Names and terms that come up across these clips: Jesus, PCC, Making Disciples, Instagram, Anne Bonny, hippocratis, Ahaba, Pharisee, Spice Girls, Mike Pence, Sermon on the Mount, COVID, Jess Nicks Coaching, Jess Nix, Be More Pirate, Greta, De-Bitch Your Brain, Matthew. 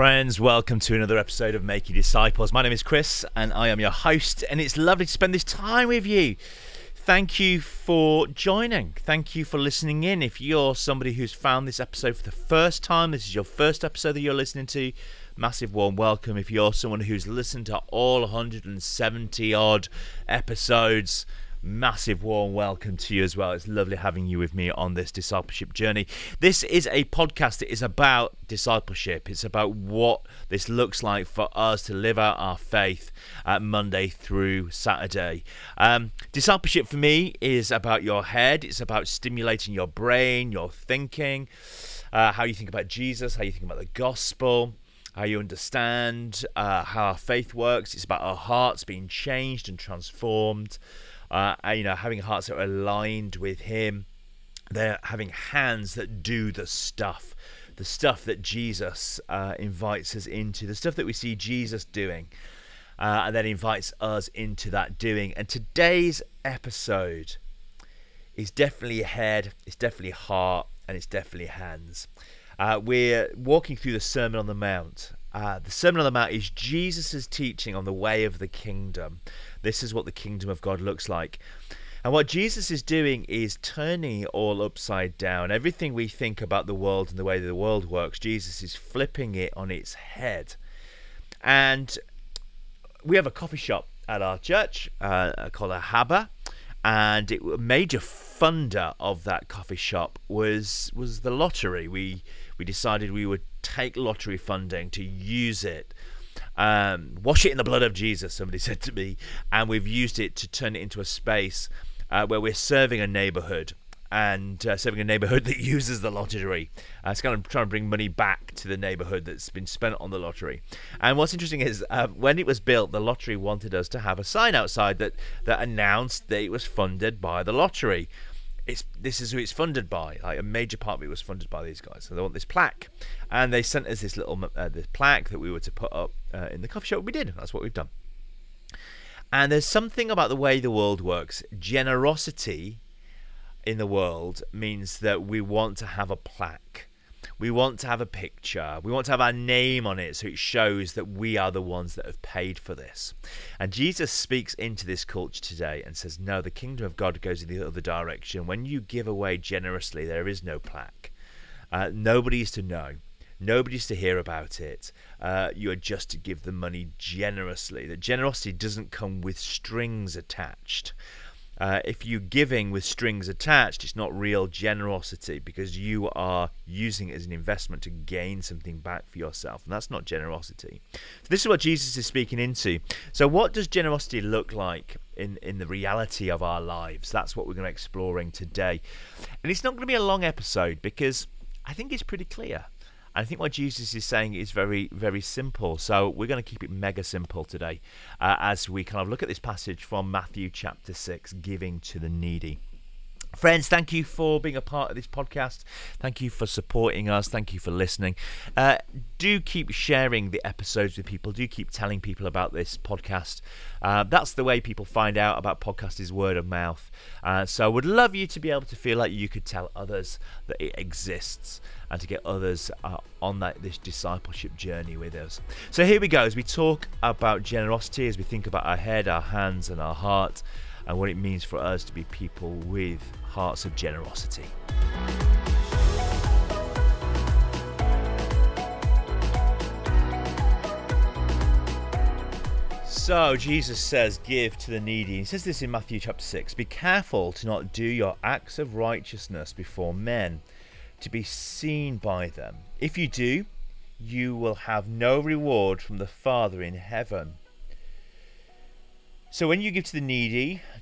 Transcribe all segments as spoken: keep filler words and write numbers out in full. friends, welcome to another episode of Making Disciples. My name is Chris and I am your host, and it's lovely to spend this time with you. Thank you for joining. Thank you for listening in. If you're somebody who's found this episode for the first time, this is your first episode that you're listening to, massive warm welcome. If you're someone who's listened to all one hundred seventy odd episodes, massive warm welcome to you as well. It's lovely having you with me on this discipleship journey. This is a podcast that is about discipleship. It's about what this looks like for us to live out our faith at Monday through Saturday. Um, discipleship for me is about your head. It's about stimulating your brain, your thinking, uh, how you think about Jesus, how you think about the gospel, how you understand uh, how our faith works. It's about our hearts being changed and transformed. Uh, you know, having hearts that are aligned with him. They're having hands that do the stuff, the stuff that Jesus uh, invites us into, the stuff that we see Jesus doing, uh, and then invites us into that doing. And today's episode is definitely head, it's definitely heart, and it's definitely hands. Uh, we're walking through the Sermon on the Mount. Uh, the Sermon on the Mount is Jesus' teaching on the way of the kingdom. This is what the kingdom of God looks like. And what Jesus is doing is turning it all upside down. Everything we think about the world and the way that the world works, Jesus is flipping it on its head. And we have a coffee shop at our church uh, called Ahaba. And it, a major funder of that coffee shop was was the lottery. We we decided we would take lottery funding to use it. Um, wash it in the blood of Jesus, somebody said to me. And we've used it to turn it into a space uh, where we're serving a neighbourhood. And uh, serving a neighbourhood that uses the lottery. Uh, it's kind of trying to bring money back to the neighbourhood that's been spent on the lottery. And what's interesting is uh, when it was built, the lottery wanted us to have a sign outside that, that announced that it was funded by the lottery. It's, this is who it's funded by. Like, a major part of it was funded by these guys. So they want this plaque. And they sent us this little uh, this plaque that we were to put up uh, in the coffee shop. We did. That's what we've done. And there's something about the way the world works. Generosity in the world means that we want to have a plaque, we want to have a picture, we want to have our name on it so it shows that we are the ones that have paid for this. And Jesus speaks into this culture today and says, no, the kingdom of God goes in the other direction. When you give away generously, there is no plaque. Uh, nobody's to know, nobody's to hear about it. Uh, you are just to give the money generously. That generosity doesn't come with strings attached. Uh, if you're giving with strings attached, it's not real generosity, because you are using it as an investment to gain something back for yourself. And that's not generosity. So this is what Jesus is speaking into. So what does generosity look like in, in the reality of our lives? That's what we're going to be exploring today. And it's not going to be a long episode, because I think it's pretty clear. I think what Jesus is saying is very, very simple. So we're going to keep it mega simple today uh, as we kind of look at this passage from Matthew chapter six, giving to the needy. Friends, thank you for being a part of this podcast. Thank you for supporting us. Thank you for listening. Uh, do keep sharing the episodes with people. Do keep telling people about this podcast. Uh, that's the way people find out about podcasts, is word of mouth. Uh, so I would love you to be able to feel like you could tell others that it exists, and to get others uh, on that this discipleship journey with us. So here we go. As we talk about generosity, as we think about our head, our hands and our heart, and what it means for us to be people with hearts of generosity. So Jesus says, give to the needy. He says this in Matthew chapter six. Be careful to not do your acts of righteousness before men, to be seen by them. If you do, you will have no reward from the Father in heaven. So when you give to the needy,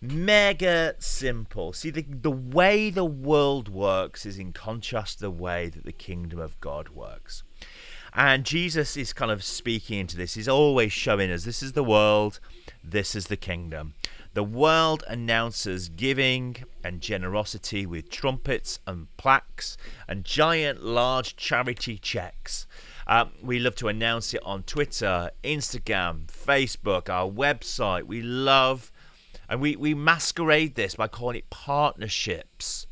Mega simple. See, the, the way the world works is in contrast to the way that the kingdom of God works. And Jesus is kind of speaking into this. He's always showing us, this is the world, this is the kingdom. The world announces giving and generosity with trumpets and plaques and giant large charity checks. Um, we love to announce it on Twitter, Instagram, Facebook, our website. We love, and we, we masquerade this by calling it partnerships.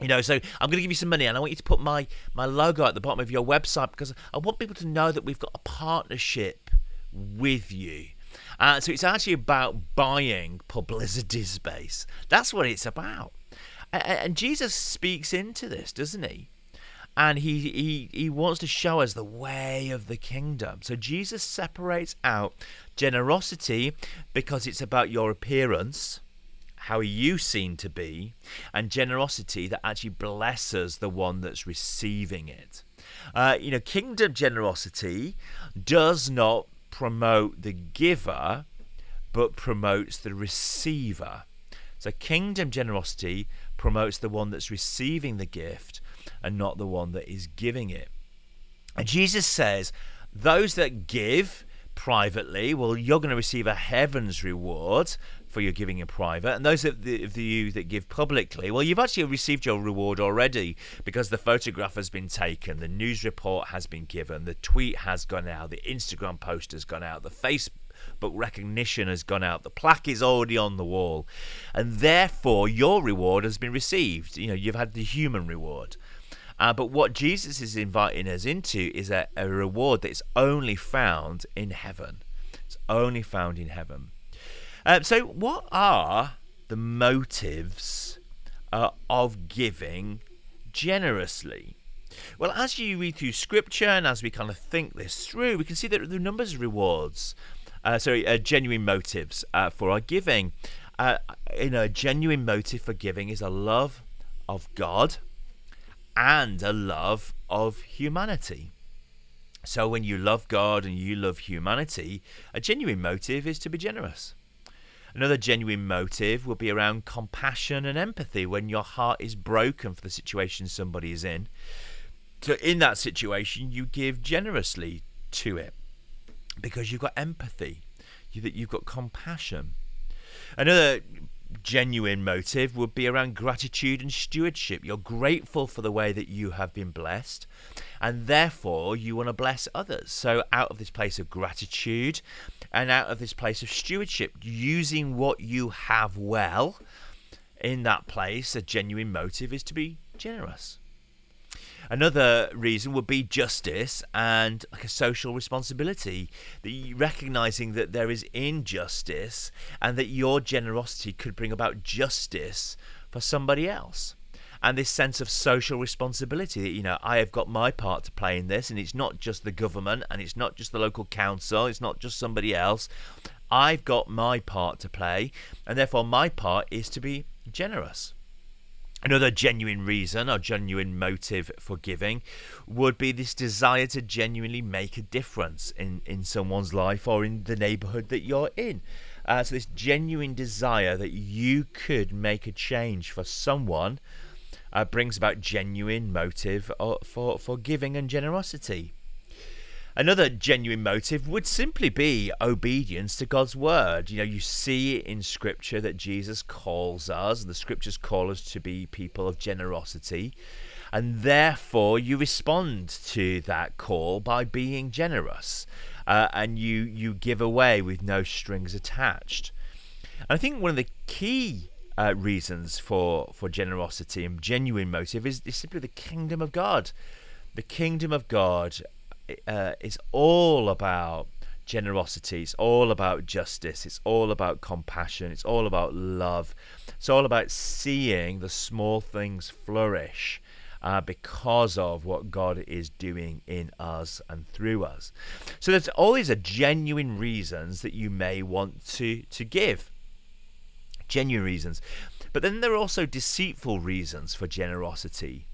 You know, so I'm going to give you some money and I want you to put my, my logo at the bottom of your website because I want people to know that we've got a partnership with you. Uh, so it's actually about buying publicity space. That's what it's about. And, and Jesus speaks into this, doesn't he? And he, he he wants to show us the way of the kingdom. So Jesus separates out generosity because it's about your appearance, how you seem to be, and generosity that actually blesses the one that's receiving it. Uh, you know, kingdom generosity does not promote the giver, but promotes the receiver. So kingdom generosity promotes the one that's receiving the gift and not the one that is giving it. And Jesus says, those that give privately, well, you're going to receive a heaven's reward for your giving in private. And those of the, the, you that give publicly, well, you've actually received your reward already because the photograph has been taken, the news report has been given, the tweet has gone out, the Instagram post has gone out, the Facebook recognition has gone out, the plaque is already on the wall. And therefore, your reward has been received. You know, you've had the human reward. Uh, but what Jesus is inviting us into is a, a reward that is only found in heaven. It's only found in heaven. Uh, so what are the motives uh, of giving generously? Well, as you read through Scripture and as we kind of think this through, we can see that the numbers of rewards, uh, sorry, uh, genuine motives uh, for our giving. Uh, you know, a genuine motive for giving is a love of God and a love of humanity. So when you love God and you love humanity, a genuine motive is to be generous. Another genuine motive will be around compassion and empathy when your heart is broken for the situation somebody is in. So in that situation, you give generously to it because you've got empathy, that you've got compassion. Another genuine motive would be around gratitude and stewardship. You're grateful for the way that you have been blessed, and therefore you want to bless others. So out of this place of gratitude and out of this place of stewardship, using what you have well, in that place, a genuine motive is to be generous. Another reason would be justice and like a social responsibility, that you, recognizing that there is injustice and that your generosity could bring about justice for somebody else. And this sense of social responsibility, you know, I have got my part to play in this, and it's not just the government, and it's not just the local council, it's not just somebody else. I've got my part to play, and therefore my part is to be generous. Another genuine reason or genuine motive for giving would be this desire to genuinely make a difference in, in someone's life or in the neighbourhood that you're in. Uh, so this genuine desire that you could make a change for someone uh, brings about genuine motive for, for giving and generosity. Another genuine motive would simply be obedience to God's word. You know, you see in Scripture that Jesus calls us, and the Scriptures call us to be people of generosity, and therefore you respond to that call by being generous, uh, and you, you give away with no strings attached. And I think one of the key uh, reasons for, for generosity and genuine motive is, is simply the kingdom of God. The kingdom of God Uh, it's all about generosity, it's all about justice, it's all about compassion, it's all about love, it's all about seeing the small things flourish uh, because of what God is doing in us and through us. So there's always a genuine reasons that you may want to to give, genuine reasons, but then there are also deceitful reasons for generosity.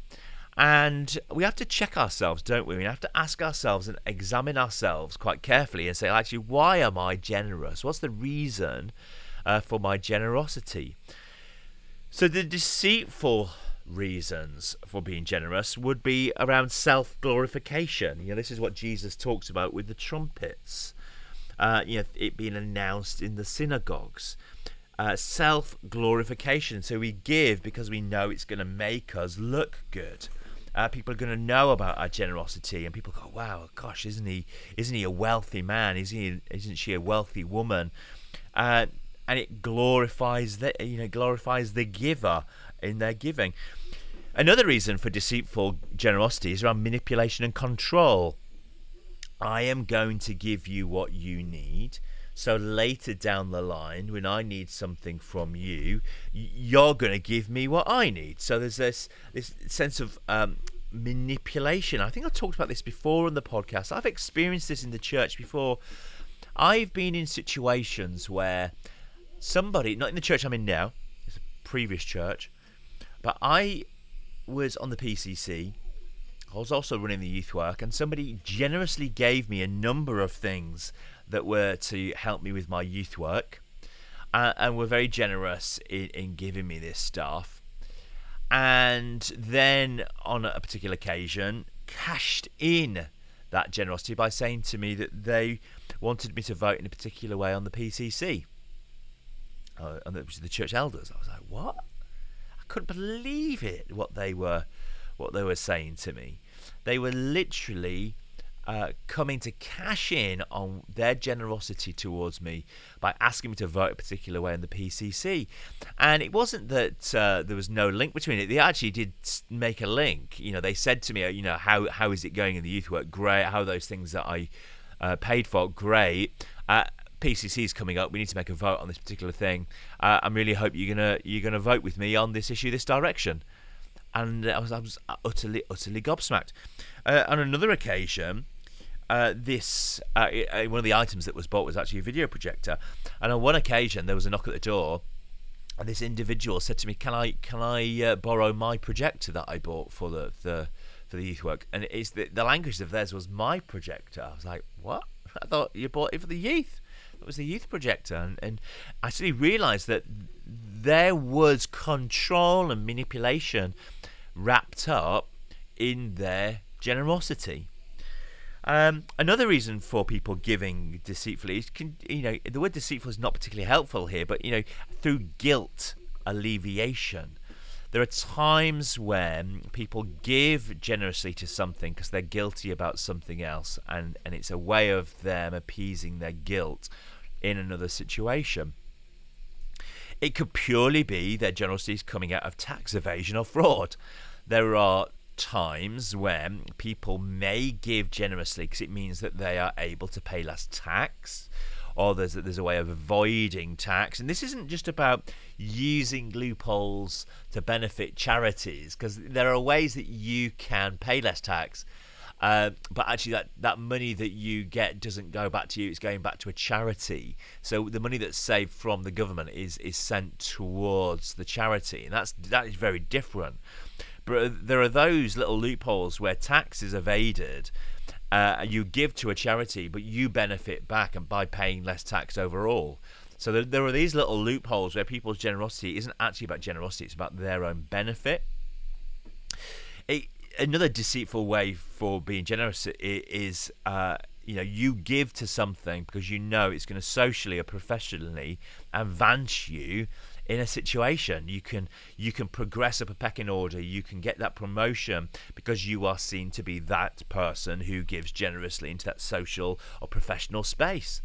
And we have to check ourselves, don't we? We have to ask ourselves and examine ourselves quite carefully and say, actually, why am I generous? What's the reason uh, for my generosity? So the deceitful reasons for being generous would be around self-glorification. You know, this is what Jesus talks about with the trumpets, uh, you know, it being announced in the synagogues. Uh, self-glorification. So we give because we know it's going to make us look good. Uh, people are going to know about our generosity, and people go, "Wow, gosh, isn't he? Isn't he a wealthy man? Isn't he? Isn't she a wealthy woman?" Uh, and it glorifies the, you know, glorifies the giver in their giving. Another reason for deceitful generosity is around manipulation and control. I am going to give you what you need, so later down the line, when I need something from you, you're going to give me what I need. So there's this this sense of um, manipulation. I think I talked about this before on the podcast. I've experienced this in the church before. I've been in situations where somebody, not in the church I'm in now, it's a previous church, but I was on the P C C. I was also running the youth work, and somebody generously gave me a number of things that were to help me with my youth work, uh, and were very generous in, in giving me this stuff. And then on a particular occasion, cashed in that generosity by saying to me that they wanted me to vote in a particular way on the P C C, uh, and that was the church elders. I was like, what? I couldn't believe it, what they were, what they were saying to me. They were literally Uh, coming to cash in on their generosity towards me by asking me to vote a particular way in the P C C. And it wasn't that uh, there was no link between it. They actually did make a link. You know, they said to me, you know, how how is it going in the youth work? Great. How are those things that I uh, paid for? Great. Uh, P C C is coming up. We need to make a vote on this particular thing. Uh, I really hope you're gonna you're gonna vote with me on this issue, this direction. And I was I was utterly utterly gobsmacked. Uh, on another occasion, Uh, this uh, one of the items that was bought was actually a video projector, and on one occasion there was a knock at the door, and this individual said to me, "Can I can I uh, borrow my projector that I bought for the, the for the youth work?" And it's the, the language of theirs was "my projector." I was like, "What? I thought you bought it for the youth. It was the youth projector." And, and I suddenly realised that there was control and manipulation wrapped up in their generosity. Um, another reason for people giving deceitfully is, can, you know, the word deceitful is not particularly helpful here, but, you know, through guilt alleviation. There are times when people give generously to something because they're guilty about something else, and, and it's a way of them appeasing their guilt in another situation. It could purely be their generosity is coming out of tax evasion or fraud. There are times when people may give generously because it means that they are able to pay less tax, or there's there's a way of avoiding tax. And this isn't just about using loopholes to benefit charities, because there are ways that you can pay less tax, uh, but actually that that money that you get doesn't go back to you, it's going back to a charity. So the money that's saved from the government is is sent towards the charity, and that's that is very different. There are those little loopholes where tax is evaded, uh, you give to a charity, but you benefit back and by paying less tax overall. So there, there are these little loopholes where people's generosity isn't actually about generosity, it's about their own benefit. It, another deceitful way for being generous is, uh, you know, you give to something because you know it's going to socially or professionally advance you in a situation. You can you can progress up a pecking order, you can get that promotion because you are seen to be that person who gives generously into that social or professional space.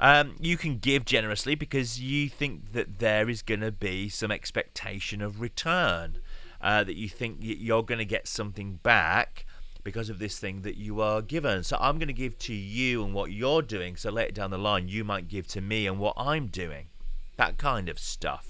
Um, you can give generously because you think that there is going to be some expectation of return, uh, that you think you're going to get something back because of this thing that you are given. So I'm going to give to you and what you're doing, so later down the line you might give to me and what I'm doing. That kind of stuff.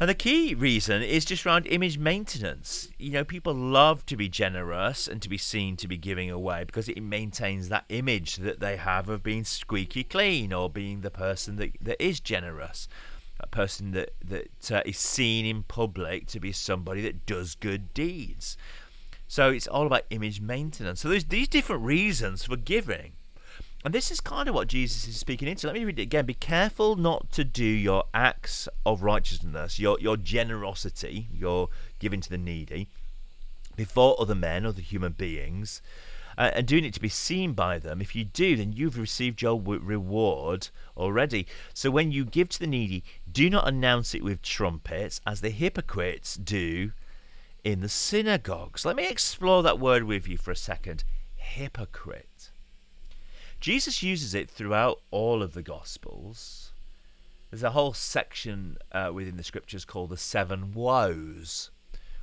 And the key reason is just around image maintenance. You know, people love to be generous and to be seen to be giving away because it maintains that image that they have of being squeaky clean, or being the person that, that is generous, a person that, that uh, is seen in public to be somebody that does good deeds. So it's all about image maintenance. So there's these different reasons for giving. And this is kind of what Jesus is speaking into. Let me read it again. Be careful not to do your acts of righteousness, your your generosity, your giving to the needy, before other men, other human beings, uh, and doing it to be seen by them. If you do, then you've received your w- reward already. So when you give to the needy, do not announce it with trumpets, as the hypocrites do in the synagogues. Let me explore that word with you for a second. Hypocrite. Jesus uses it throughout all of the Gospels. There's a whole section uh, within the Scriptures called the Seven Woes.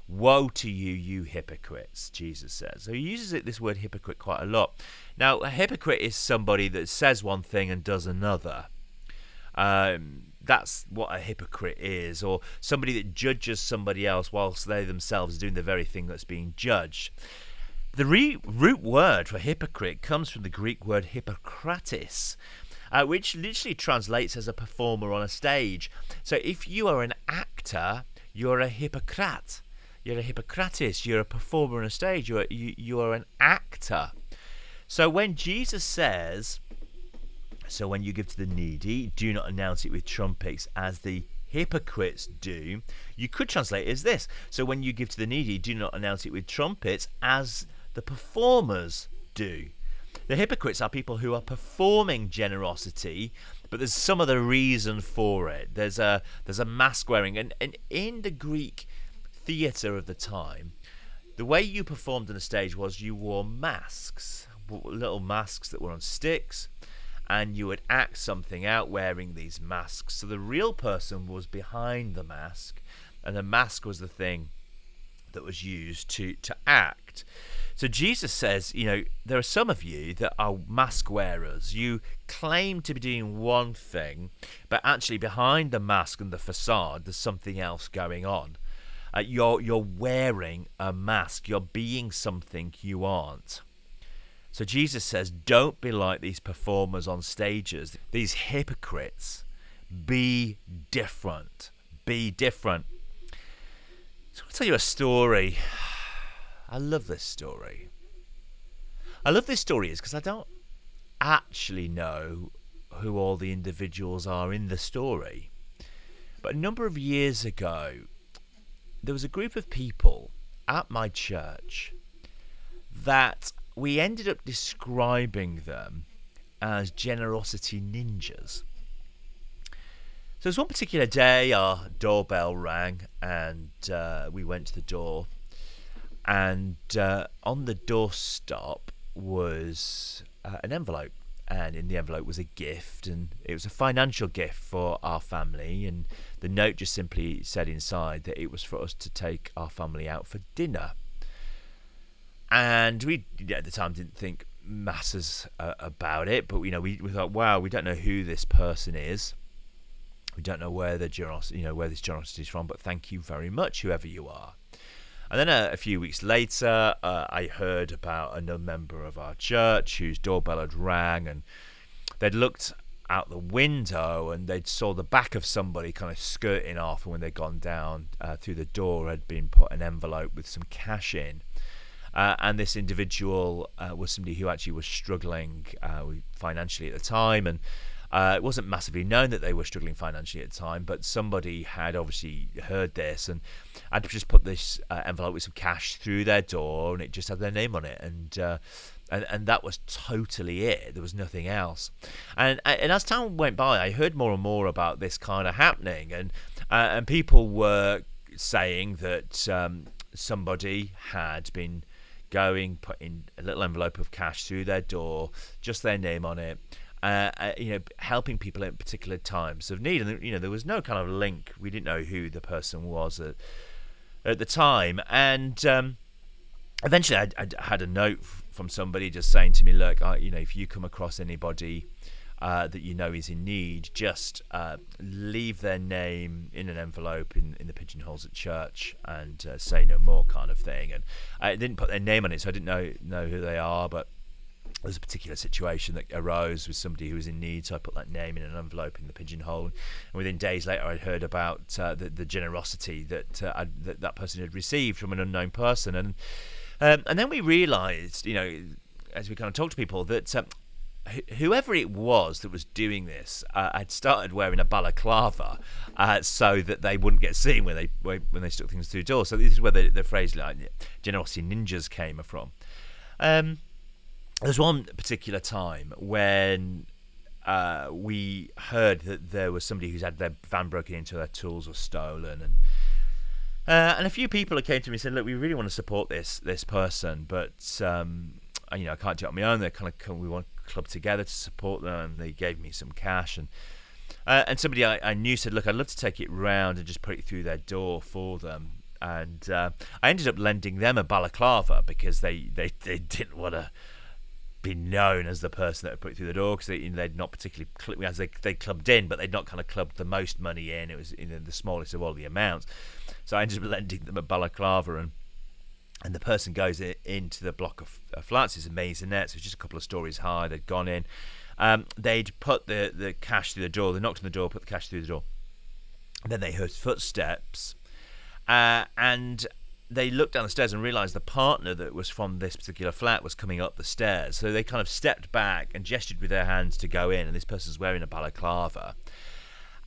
Woe to you, you hypocrites, Jesus says. So he uses it, this word hypocrite, quite a lot. Now, a hypocrite is somebody that says one thing and does another. Um, that's what a hypocrite is, or somebody that judges somebody else whilst they themselves are doing the very thing that's being judged. The re- root word for hypocrite comes from the Greek word hippocratis, uh, which literally translates as a performer on a stage. So if you are an actor, you're a hypocrite. You're a hippocratis. You're a performer on a stage. You're, you, you're an actor. So when Jesus says, so when you give to the needy, do not announce it with trumpets as the hypocrites do, you could translate it as this. So when you give to the needy, do not announce it with trumpets as the performers do. The hypocrites are people who are performing generosity, but there's some other reason for it. There's a there's a mask wearing, and, and in the Greek theatre of the time, the way you performed on the stage was you wore masks, little masks that were on sticks, and you would act something out wearing these masks. So the real person was behind the mask, and the mask was the thing that was used to, to act. So Jesus says, you know, there are some of you that are mask wearers. You claim to be doing one thing, but actually behind the mask and the facade, there's something else going on. Uh, you're, you're wearing a mask. You're being something you aren't. So Jesus says, don't be like these performers on stages, these hypocrites. Be different. Be different. So I'll tell you a story. I love this story. I love this story is because I don't actually know who all the individuals are in the story. But a number of years ago, there was a group of people at my church that we ended up describing them as generosity ninjas. So there's one particular day our doorbell rang, and uh, we went to the door, and uh, on the doorstop was uh, an envelope, and in the envelope was a gift, and it was a financial gift for our family, and the note just simply said inside that it was for us to take our family out for dinner. And we, at the time, didn't think masses uh, about it. But, you know, we, we thought, wow, we don't know who this person is. We don't know where the generosity, you know, where this generosity is from. But thank you very much, whoever you are. And then uh, a few weeks later, uh, I heard about another member of our church whose doorbell had rang. And they'd looked out the window and they'd saw the back of somebody kind of skirting off. And when they'd gone down uh, through the door, had been put an envelope with some cash in. Uh, and this individual uh, was somebody who actually was struggling uh, financially at the time, and uh, it wasn't massively known that they were struggling financially at the time, but somebody had obviously heard this and had just put this uh, envelope with some cash through their door, and it just had their name on it, and uh, and, and that was totally it. There was nothing else. And and as time went by, I heard more and more about this kind of happening, and uh, and people were saying that um, somebody had been going, putting a little envelope of cash through their door, just their name on it, uh, uh, you know, helping people at particular times of need. And, you know, there was no kind of link. We didn't know who the person was at, at the time. And um, eventually I, I had a note f- from somebody just saying to me, look, I, you know, if you come across anybody uh, that you know is in need, just uh, leave their name in an envelope in, in the pigeonholes at church, and uh, say no more, kind of thing. And I didn't put their name on it, so I didn't know know who they are, but there was a particular situation that arose with somebody who was in need, so I put that name in an envelope in the pigeonhole, and within days later I'd heard about uh, the, the generosity that, uh, I'd, that that person had received from an unknown person. And um, and then we realised, you know, as we kind of talked to people, that um, whoever it was that was doing this uh, had started wearing a balaclava uh, so that they wouldn't get seen when they when they stuck things through the door. So this is where the, the phrase like generosity ninjas came from. Um, there's one particular time when uh, we heard that there was somebody who's had their van broken into, their tools were stolen, and uh, and a few people came to me and said, look, we really want to support this this person, but um, you know, I can't do it on my own. They're kind of, we want club together to support them, and they gave me some cash, and uh, and somebody I, I knew said, look, I'd love to take it round and just put it through their door for them, and uh, I ended up lending them a balaclava because they, they, they didn't want to be known as the person that had put it through the door, because they, you know, they'd not particularly cl- as they, they clubbed in, but they'd not kind of clubbed the most money in. It was in, you know, the smallest of all the amounts, so I ended up lending them a balaclava. And And the person goes in, into the block of, of flats. It's a maisonette, so it's just a couple of stories high. They'd gone in. Um, they'd put the, the cash through the door. They knocked on the door, put the cash through the door. And then they heard footsteps. Uh, and they looked down the stairs and realised the partner that was from this particular flat was coming up the stairs. So they kind of stepped back and gestured with their hands to go in. And this person's wearing a balaclava.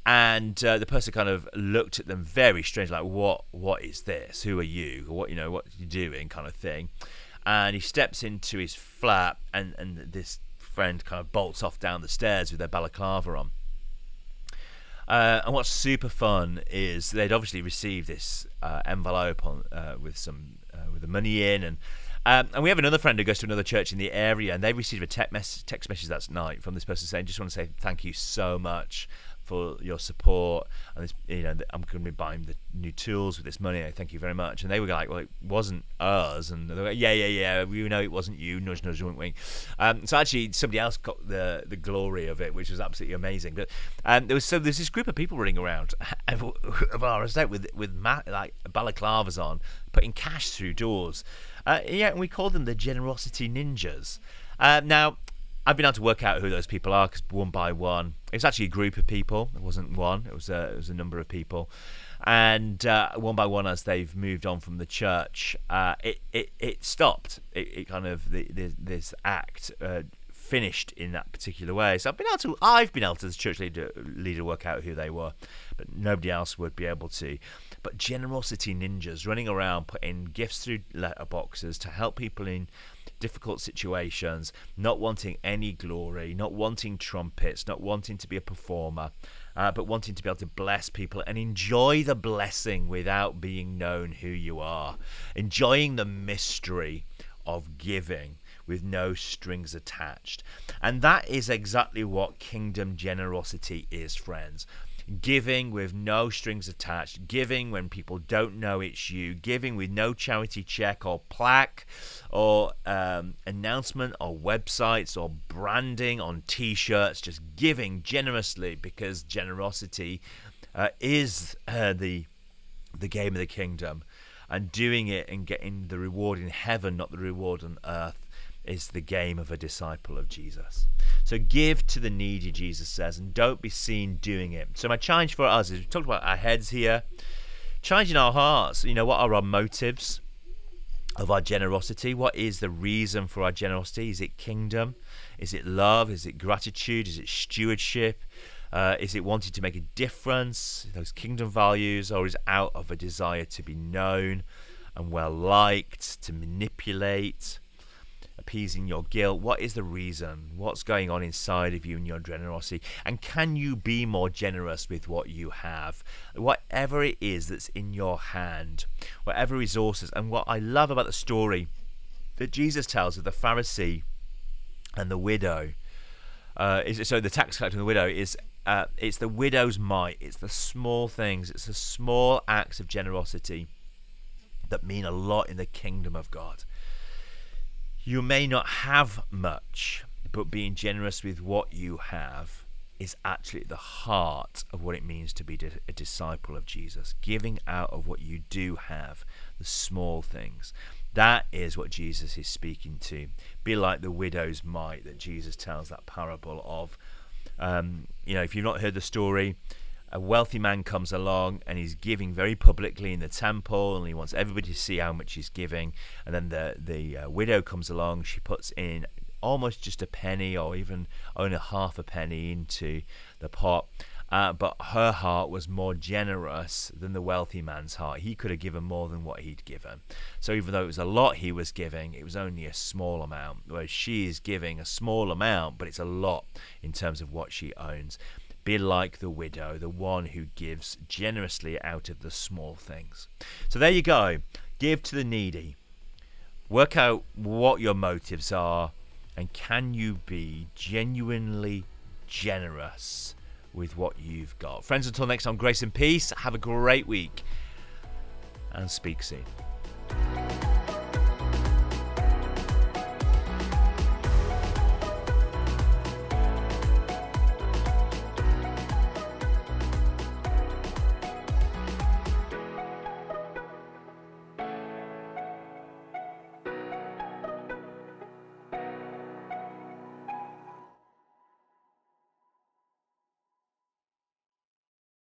And uh, the person kind of looked at them very strange, like, what what is this? Who are you? What, you know, what are you doing, kind of thing. And he steps into his flat, and, and this friend kind of bolts off down the stairs with their balaclava on. Uh, and what's super fun is they'd obviously received this uh, envelope on, uh, with some uh, with the money in, and Um, and we have another friend who goes to another church in the area, and they received a text message, text message that night from this person saying, just want to say thank you so much for your support, and this, you know, I'm going to be buying the new tools with this money, thank you very much. And they were like, well, it wasn't us. And they were like, yeah, yeah, yeah, we know it wasn't you, nudge, nudge, wink, wink. Um, so actually somebody else got the, the glory of it, which was absolutely amazing. But um, there was so there's this group of people running around of our estate with, with ma- like balaclavas on, putting cash through doors. Uh, yeah, and we call them the generosity ninjas. Uh, now, I've been able to work out who those people are, because one by one, it was actually a group of people. It wasn't one; it was a, it was a number of people. And uh, one by one, as they've moved on from the church, uh, it, it it stopped. It, it kind of the, the, this act uh, finished in that particular way. So I've been able to, I've been able to, as a church leader, leader work out who they were, but nobody else would be able to. But generosity ninjas running around putting gifts through letterboxes to help people in difficult situations, not wanting any glory, not wanting trumpets, not wanting to be a performer, uh, but wanting to be able to bless people and enjoy the blessing without being known who you are. Enjoying the mystery of giving with no strings attached. And that is exactly what kingdom generosity is, friends. Giving with no strings attached, giving when people don't know it's you, giving with no charity check or plaque or um, announcement or websites or branding on t-shirts, just giving generously, because generosity uh, is uh, the the game of the kingdom, and doing it and getting the reward in heaven, not the reward on earth, is the game of a disciple of Jesus. So give to the needy, Jesus says, and don't be seen doing it. So my challenge for us is, we've talked about our heads here, challenging our hearts. You know, what are our motives of our generosity? What is the reason for our generosity? Is it kingdom? Is it love? Is it gratitude? Is it stewardship? Uh, is it wanting to make a difference? Those kingdom values? Or is it out of a desire to be known and well-liked, to manipulate, appeasing your guilt? What is the reason? What's going on inside of you and your generosity? And can you be more generous with what you have? Whatever it is that's in your hand, whatever resources. And what I love about the story that Jesus tells of the Pharisee and the widow, uh, is, so the tax collector and the widow, is uh, it's the widow's mite. It's the small things. It's the small acts of generosity that mean a lot in the kingdom of God. You may not have much, but being generous with what you have is actually at the heart of what it means to be a disciple of Jesus. Giving out of what you do have, the small things. That is what Jesus is speaking to. Be like the widow's mite that Jesus tells that parable of. Um, you know, if you've not heard the story, a wealthy man comes along and he's giving very publicly in the temple, and he wants everybody to see how much he's giving. And then the the uh, widow comes along. She puts in almost just a penny or even only half a penny into the pot. Uh, but her heart was more generous than the wealthy man's heart. He could have given more than what he'd given. So even though it was a lot he was giving, it was only a small amount. Whereas she is giving a small amount, but it's a lot in terms of what she owns. Be like the widow, the one who gives generously out of the small things. So there you go. Give to the needy. Work out what your motives are, and can you be genuinely generous with what you've got? Friends, until next time, grace and peace. Have a great week, and speak soon.